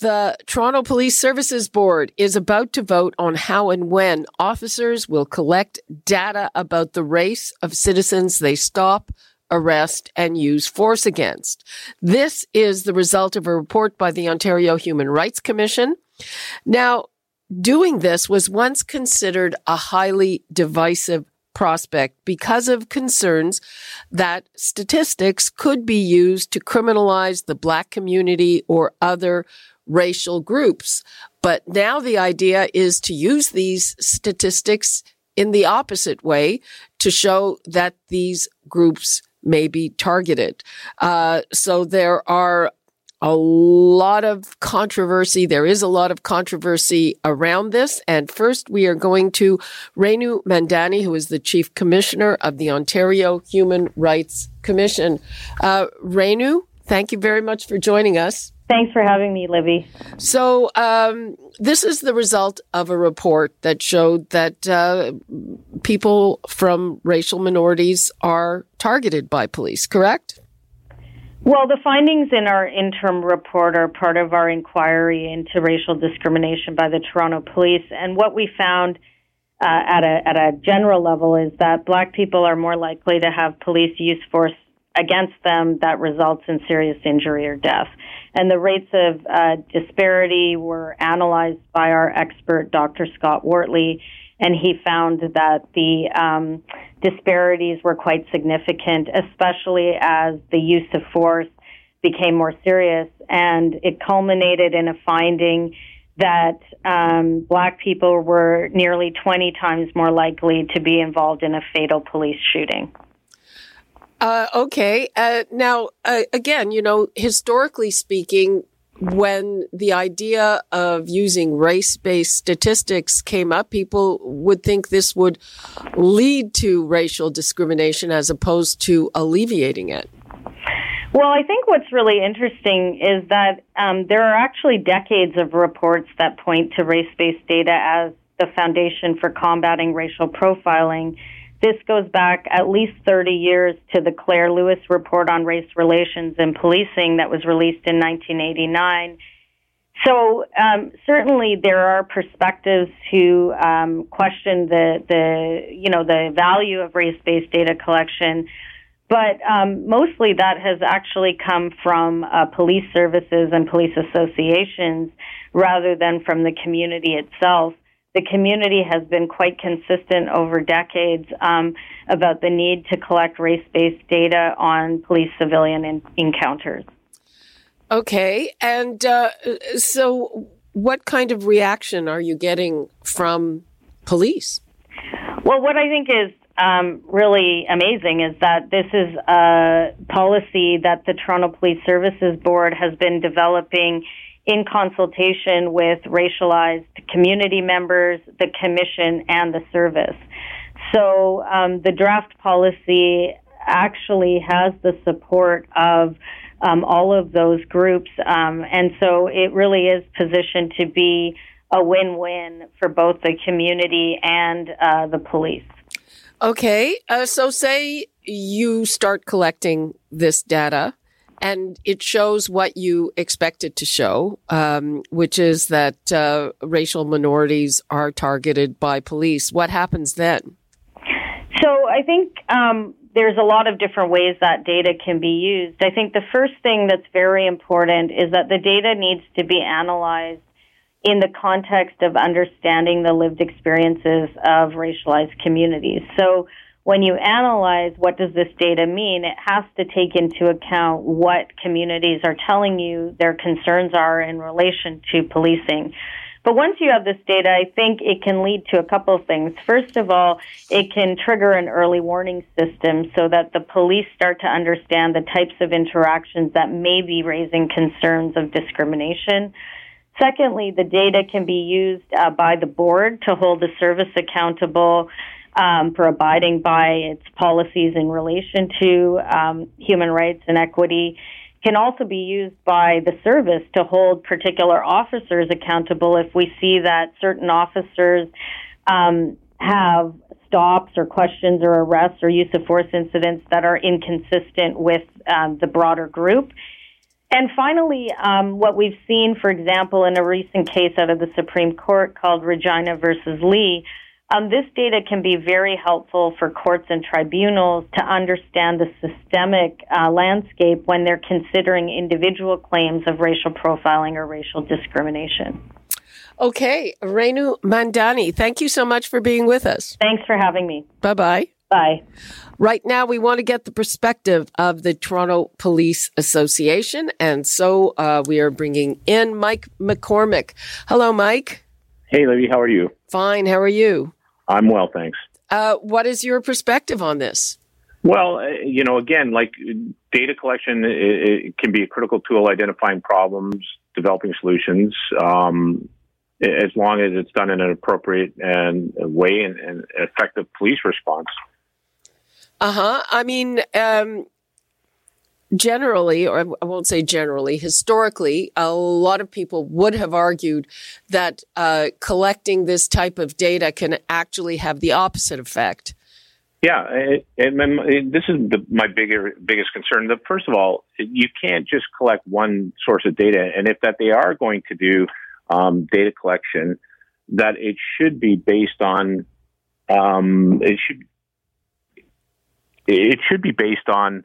The Toronto Police Services Board is about to vote on how and when officers will collect data about the race of citizens they stop, arrest, and use force against. This is the result of a report by the Ontario Human Rights Commission. Now, doing this was once considered a highly divisive prospect because of concerns that statistics could be used to criminalize the Black community or other racial groups. But now the idea is to use these statistics in the opposite way to show that these groups may be targeted. So there are a lot of controversy. There is a lot of controversy around this. And first, we are going to Renu Mandhani, who is the Chief Commissioner of the Ontario Human Rights Commission. Renu, thank you very much for joining us. Thanks for having me, Libby. So this is the result of a report that showed that people from racial minorities are targeted by police, correct? Well, the findings in our interim report are part of our inquiry into racial discrimination by the Toronto Police. And what we found at a general level is that Black people are more likely to have police use force against them that results in serious injury or death. And the rates of disparity were analyzed by our expert, Dr. Scott Wortley, and he found that the disparities were quite significant, especially as the use of force became more serious. And it culminated in a finding that Black people were nearly 20 times more likely to be involved in a fatal police shooting. Okay. Now, again, you know, historically speaking, when the idea of using race-based statistics came up, people would think this would lead to racial discrimination as opposed to alleviating it. Well, I think what's really interesting is that there are actually decades of reports that point to race-based data as the foundation for combating racial profiling. This goes back at least 30 years to the Claire Lewis report on race relations and policing that was released in 1989. So certainly there are perspectives who question the value of race-based data collection, but mostly that has actually come from police services and police associations rather than from the community itself. The community has been quite consistent over decades about the need to collect race-based data on police-civilian encounters. Okay, and so what kind of reaction are you getting from police? Well, what I think is really amazing is that this is a policy that the Toronto Police Services Board has been developing in consultation with racialized community members, the commission, and the service. So the draft policy actually has the support of all of those groups, and so it really is positioned to be a win-win for both the community and the police. Okay, so say you start collecting this data, and it shows what you expect it to show, which is that racial minorities are targeted by police. What happens then? So I think there's a lot of different ways that data can be used. I think the first thing that's very important is that the data needs to be analyzed in the context of understanding the lived experiences of racialized communities. So when you analyze what does this data mean, it has to take into account what communities are telling you their concerns are in relation to policing. But once you have this data, I think it can lead to a couple of things. First of all, it can trigger an early warning system so that the police start to understand the types of interactions that may be raising concerns of discrimination. Secondly, the data can be used by the board to hold the service accountable for abiding by its policies in relation to human rights and equity, can also be used by the service to hold particular officers accountable if we see that certain officers have stops or questions or arrests or use of force incidents that are inconsistent with the broader group. And finally, what we've seen, for example, in a recent case out of the Supreme Court called Regina versus Lee, this data can be very helpful for courts and tribunals to understand the systemic landscape when they're considering individual claims of racial profiling or racial discrimination. Okay, Renu Mandhani, thank you so much for being with us. Thanks for having me. Bye-bye. Bye. Right now, we want to get the perspective of the Toronto Police Association, and so we are bringing in Mike McCormack. Hello, Mike. Hey, Libby, how are you? Fine, how are you? I'm well, thanks. What is your perspective on this? Well, you know, again, like data collection, it can be a critical tool identifying problems, developing solutions, as long as it's done in an appropriate and way and effective police response. I mean, generally, or I won't say generally, historically, a lot of people would have argued that collecting this type of data can actually have the opposite effect. Yeah, and this is my biggest concern. That first of all, you can't just collect one source of data, and if that they are going to do data collection, that it should be based on it should be based on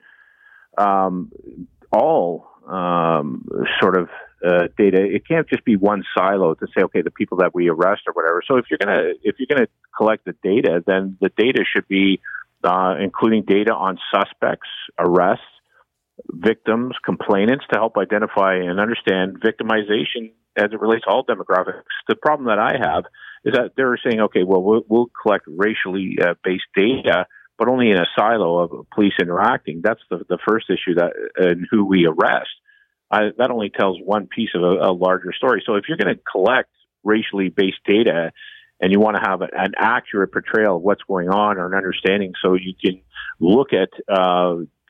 all sort of data. It can't just be one silo to say, okay, the people that we arrest or whatever. So if you're gonna collect the data, then the data should be including data on suspects, arrests, victims, complainants, to help identify and understand victimization as it relates to all demographics. The problem that I have is that they're saying, okay, well, we'll collect racially based data, but only in a silo of police interacting. That's the first issue, that and who we arrest. That only tells one piece of a larger story. So if you're going to collect racially based data and you want to have an accurate portrayal of what's going on or an understanding, so you can look at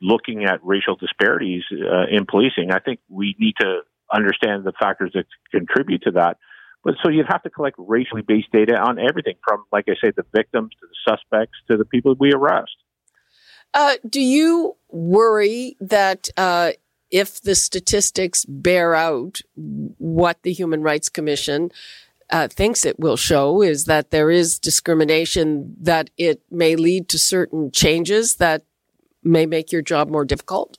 looking at racial disparities in policing, I think we need to understand the factors that contribute to that. But so you'd have to collect racially based data on everything from, like I say, the victims to the suspects to the people we arrest. Do you worry that if the statistics bear out what the Human Rights Commission thinks it will show, is that there is discrimination, that it may lead to certain changes that may make your job more difficult?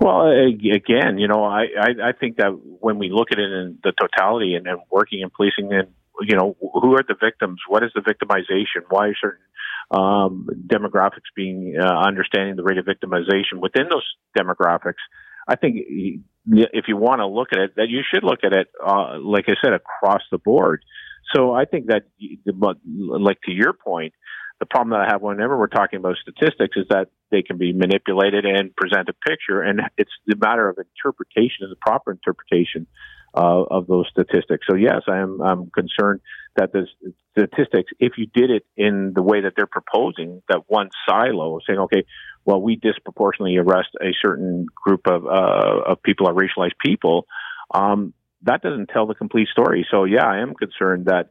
Well, again, you know, I think that when we look at it in the totality and working in policing, and, you know, who are the victims? What is the victimization? Why are certain demographics being understanding the rate of victimization within those demographics? I think if you want to look at it, that you should look at it, like I said, across the board. So I think that, like to your point, the problem that I have whenever we're talking about statistics is that they can be manipulated and present a picture, and it's a matter of interpretation, and the proper interpretation of those statistics. So yes, I'm concerned that the statistics, if you did it in the way that they're proposing, that one silo, saying, okay, well, we disproportionately arrest a certain group of people, or racialized people, that doesn't tell the complete story. So yeah, I am concerned that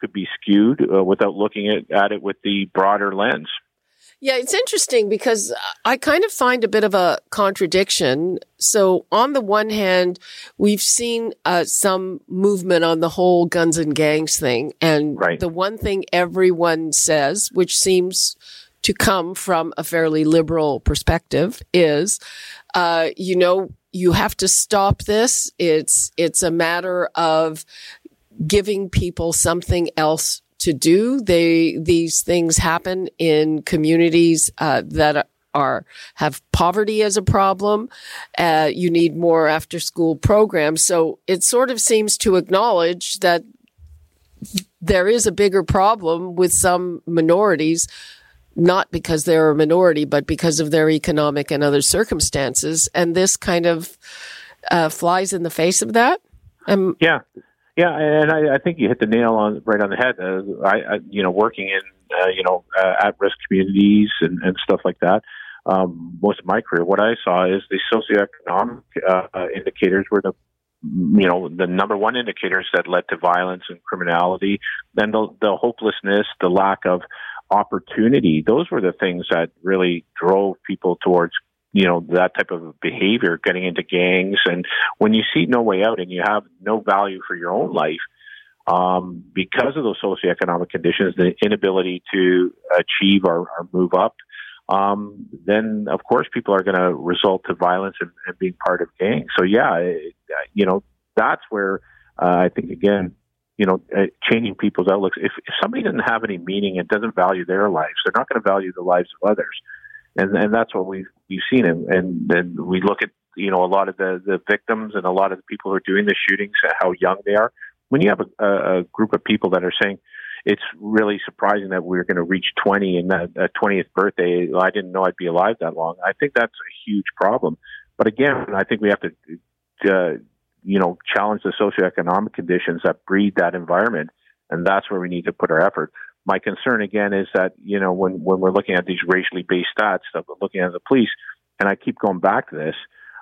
could be skewed without looking at it with the broader lens. Yeah, it's interesting because I kind of find a bit of a contradiction. So on the one hand, we've seen some movement on the whole guns and gangs thing. And right. The one thing everyone says, which seems to come from a fairly liberal perspective, is, you know, you have to stop this. It's a matter of giving people something else to do. These things happen in communities that have poverty as a problem. You need more after school programs. So it sort of seems to acknowledge that there is a bigger problem with some minorities, not because they're a minority, but because of their economic and other circumstances. And this kind of flies in the face of that. Yeah. Yeah, and I think you hit the nail right on the head. I, you know, working in at-risk communities and stuff like that. Most of my career, what I saw is the socioeconomic indicators were the number one indicators that led to violence and criminality. Then the hopelessness, the lack of opportunity. Those were the things that really drove people towards, that type of behavior, getting into gangs. And when you see no way out and you have no value for your own life, because of those socioeconomic conditions, the inability to achieve or move up, then of course people are going to resort to violence and being part of gangs. So that's where I think again, changing people's outlooks. If somebody doesn't have any meaning and doesn't value their lives, they're not going to value the lives of others, and that's what we've seen. And then we look at a lot of the victims and a lot of the people who are doing the shootings, how young they are. When you have a group of people that are saying, it's really surprising that we're going to reach 20 and that 20th birthday. I didn't know I'd be alive that long. I think that's a huge problem. But again, I think we have to, challenge the socioeconomic conditions that breed that environment. And that's where we need to put our effort. My concern again is that, when we're looking at these racially based stats, looking at the police, and I keep going back to this,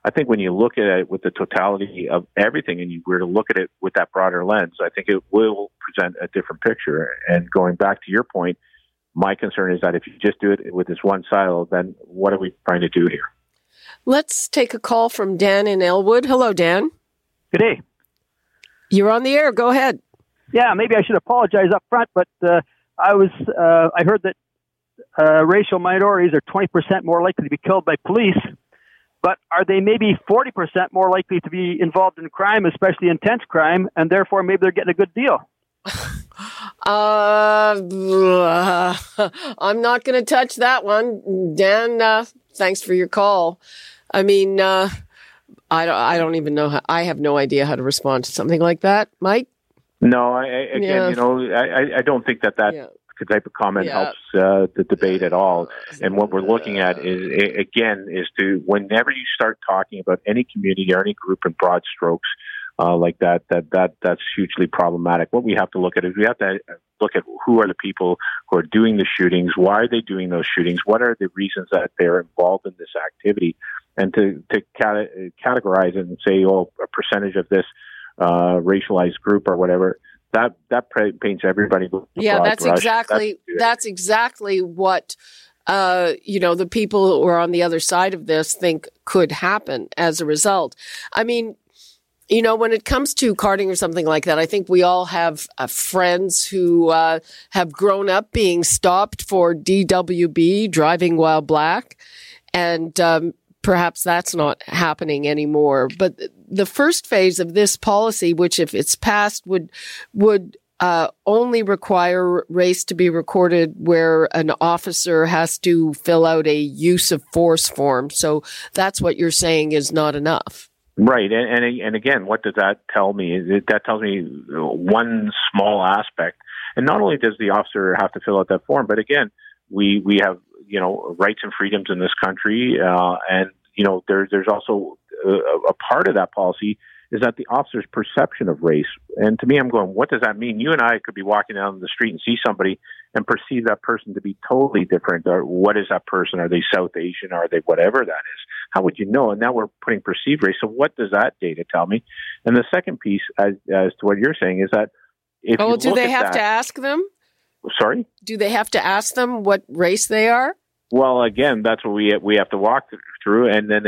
I think when you look at it with the totality of everything and you were to look at it with that broader lens, I think it will present a different picture. And going back to your point, my concern is that if you just do it with this one silo, then what are we trying to do here? Let's take a call from Dan in Elwood. Hello, Dan. Good day. You're on the air. Go ahead. Yeah, maybe I should apologize up front, but I heard that racial minorities are 20% more likely to be killed by police. But are they maybe 40% more likely to be involved in crime, especially intense crime, and therefore maybe they're getting a good deal? I'm not going to touch that one. Dan, thanks for your call. I mean, I don't even know. I have no idea how to respond to something like that. Mike? No, I don't think that yeah. Type of comment helps the debate at all. And what we're looking at is to whenever you start talking about any community or any group in broad strokes like that's hugely problematic. What we have to look at is we have to look at who are the people who are doing the shootings, why are they doing those shootings, what are the reasons that they're involved in this activity, and to categorize it and say, a percentage of this racialized group or whatever. That paints everybody. Yeah, that's exactly what the people who are on the other side of this think could happen as a result. I mean, when it comes to carding or something like that, I think we all have friends who have grown up being stopped for DWB, driving while black, and perhaps that's not happening anymore. But the first phase of this policy, which if it's passed would only require race to be recorded where an officer has to fill out a use of force form. So that's what you're saying is not enough. Right. And again, what does that tell me? That tells me one small aspect. And not only does the officer have to fill out that form, but again, we have, rights and freedoms in this country. And there's also a part of that policy is that the officer's perception of race. And to me, I'm going, what does that mean? You and I could be walking down the street and see somebody and perceive that person to be totally different. Or what is that person? Are they South Asian? Are they whatever that is? How would you know? And now we're putting perceived race. So what does that data tell me? And the second piece as to what you're saying is that if to ask them? Sorry? Do they have to ask them what race they are? Well, again, that's what we have to walk through. And then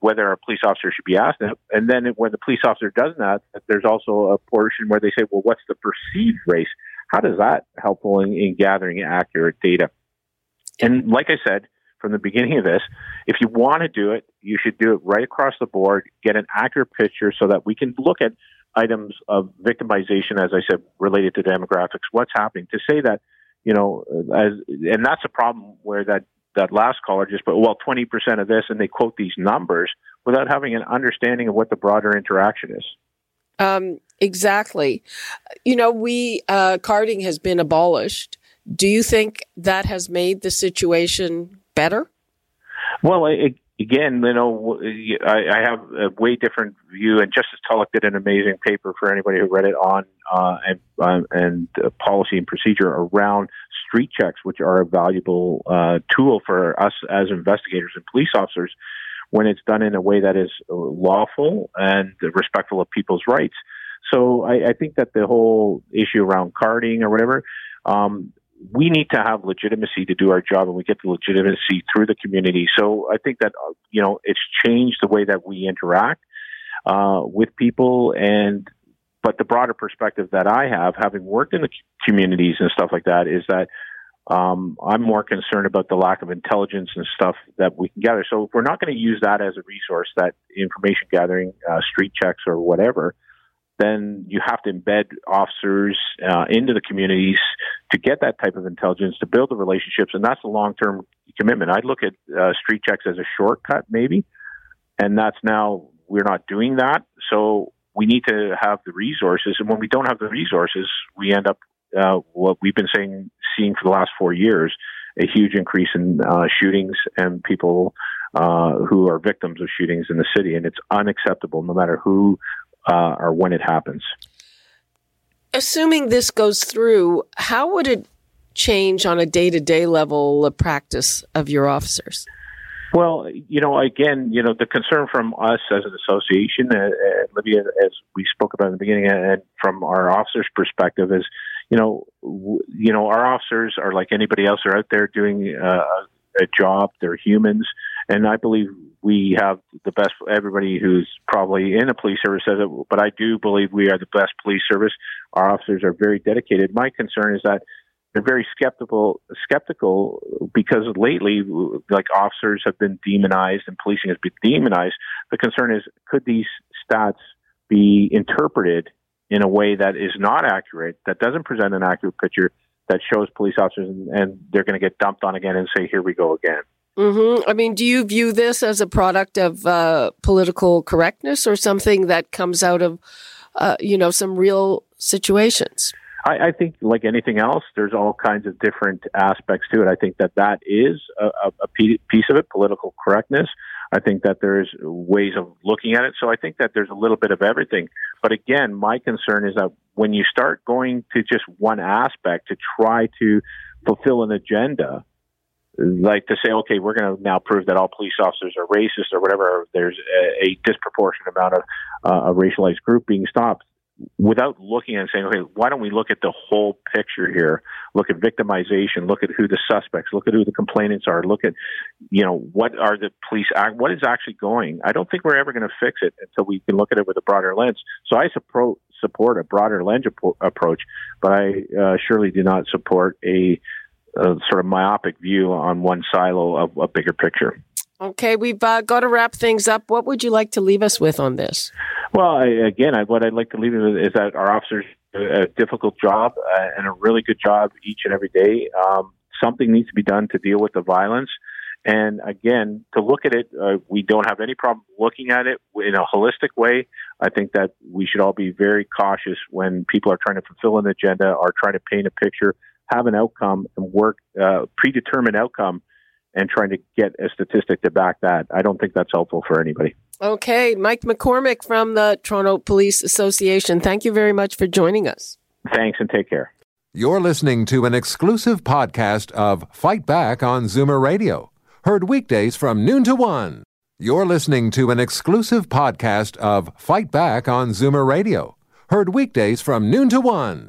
whether a police officer should be asked that. And then when the police officer does not, there's also a portion where they say, well, what's the perceived race? How does that help in gathering accurate data? And like I said, from the beginning of this, if you want to do it, you should do it right across the board, get an accurate picture so that we can look at items of victimization, as I said, related to demographics, what's happening. To say that, and that's a problem where that last caller just put, 20% of this, and they quote these numbers without having an understanding of what the broader interaction is. Exactly. Carding has been abolished. Do you think that has made the situation better? Well, it, again, you know, I have a way different view, and Justice Tulloch did an amazing paper for anybody who read it on policy and procedure around street checks, which are a valuable tool for us as investigators and police officers when it's done in a way that is lawful and respectful of people's rights. So I think that the whole issue around carding or whatever, we need to have legitimacy to do our job, and we get the legitimacy through the community. So I think that, you know, it's changed the way that we interact with people. And but the broader perspective that I have, having worked in the communities and stuff like that, is that I'm more concerned about the lack of intelligence and stuff that we can gather. So if we're not going to use that as a resource, that information gathering, street checks or whatever, then you have to embed officers into the communities to get that type of intelligence, to build the relationships. And that's a long-term commitment. I'd look at street checks as a shortcut maybe, and that's now we're not doing that. So we need to have the resources. And when we don't have the resources, we end up what we've been seeing for the last 4 years, a huge increase in shootings and people who are victims of shootings in the city. And it's unacceptable no matter who or when it happens. Assuming this goes through, how would it change on a day-to-day level the practice of your officers? Well, you know, again, you know, the concern from us as an association, Libya, as we spoke about in the beginning, and from our officers' perspective, is, you know, our officers are like anybody else. They're out there doing a job. They're humans, and I believe we have the best. Everybody who's probably in a police service says it, but I do believe we are the best police service. Our officers are very dedicated. My concern is that they're very skeptical because lately, like, officers have been demonized and policing has been demonized. The concern is, could these stats be interpreted in a way that is not accurate, that doesn't present an accurate picture, that shows police officers and they're going to get dumped on again and say, here we go again. Mm-hmm. I mean, do you view this as a product of political correctness or something that comes out of, you know, some real situations? I think, like anything else, there's all kinds of different aspects to it. I think that is a piece of it, political correctness. I think that there's ways of looking at it. So I think that there's a little bit of everything. But again, my concern is that when you start going to just one aspect to try to fulfill an agenda, like to say, okay, we're going to now prove that all police officers are racist or whatever, there's a disproportionate amount of a racialized group being stopped, without looking and saying, okay, why don't we look at the whole picture here? Look at victimization, look at who the suspects, look at who the complainants are, look at, you know, what are the police, what is actually going? I don't think we're ever going to fix it until we can look at it with a broader lens. So I support a broader lens approach, but I surely do not support a sort of myopic view on one silo of a bigger picture. Okay, we've got to wrap things up. What would you like to leave us with on this? Well, what I'd like to leave you with is that our officers do a difficult job and a really good job each and every day. Something needs to be done to deal with the violence. And again, to look at it, we don't have any problem looking at it in a holistic way. I think that we should all be very cautious when people are trying to fulfill an agenda or trying to paint a picture, have an outcome, and work predetermined outcome, and trying to get a statistic to back that. I don't think that's helpful for anybody. Okay. Mike McCormack from the Toronto Police Association. Thank you very much for joining us. Thanks, and take care. You're listening to an exclusive podcast of Fight Back on Zoomer Radio. Heard weekdays from noon to one. You're listening to an exclusive podcast of Fight Back on Zoomer Radio. Heard weekdays from noon to one.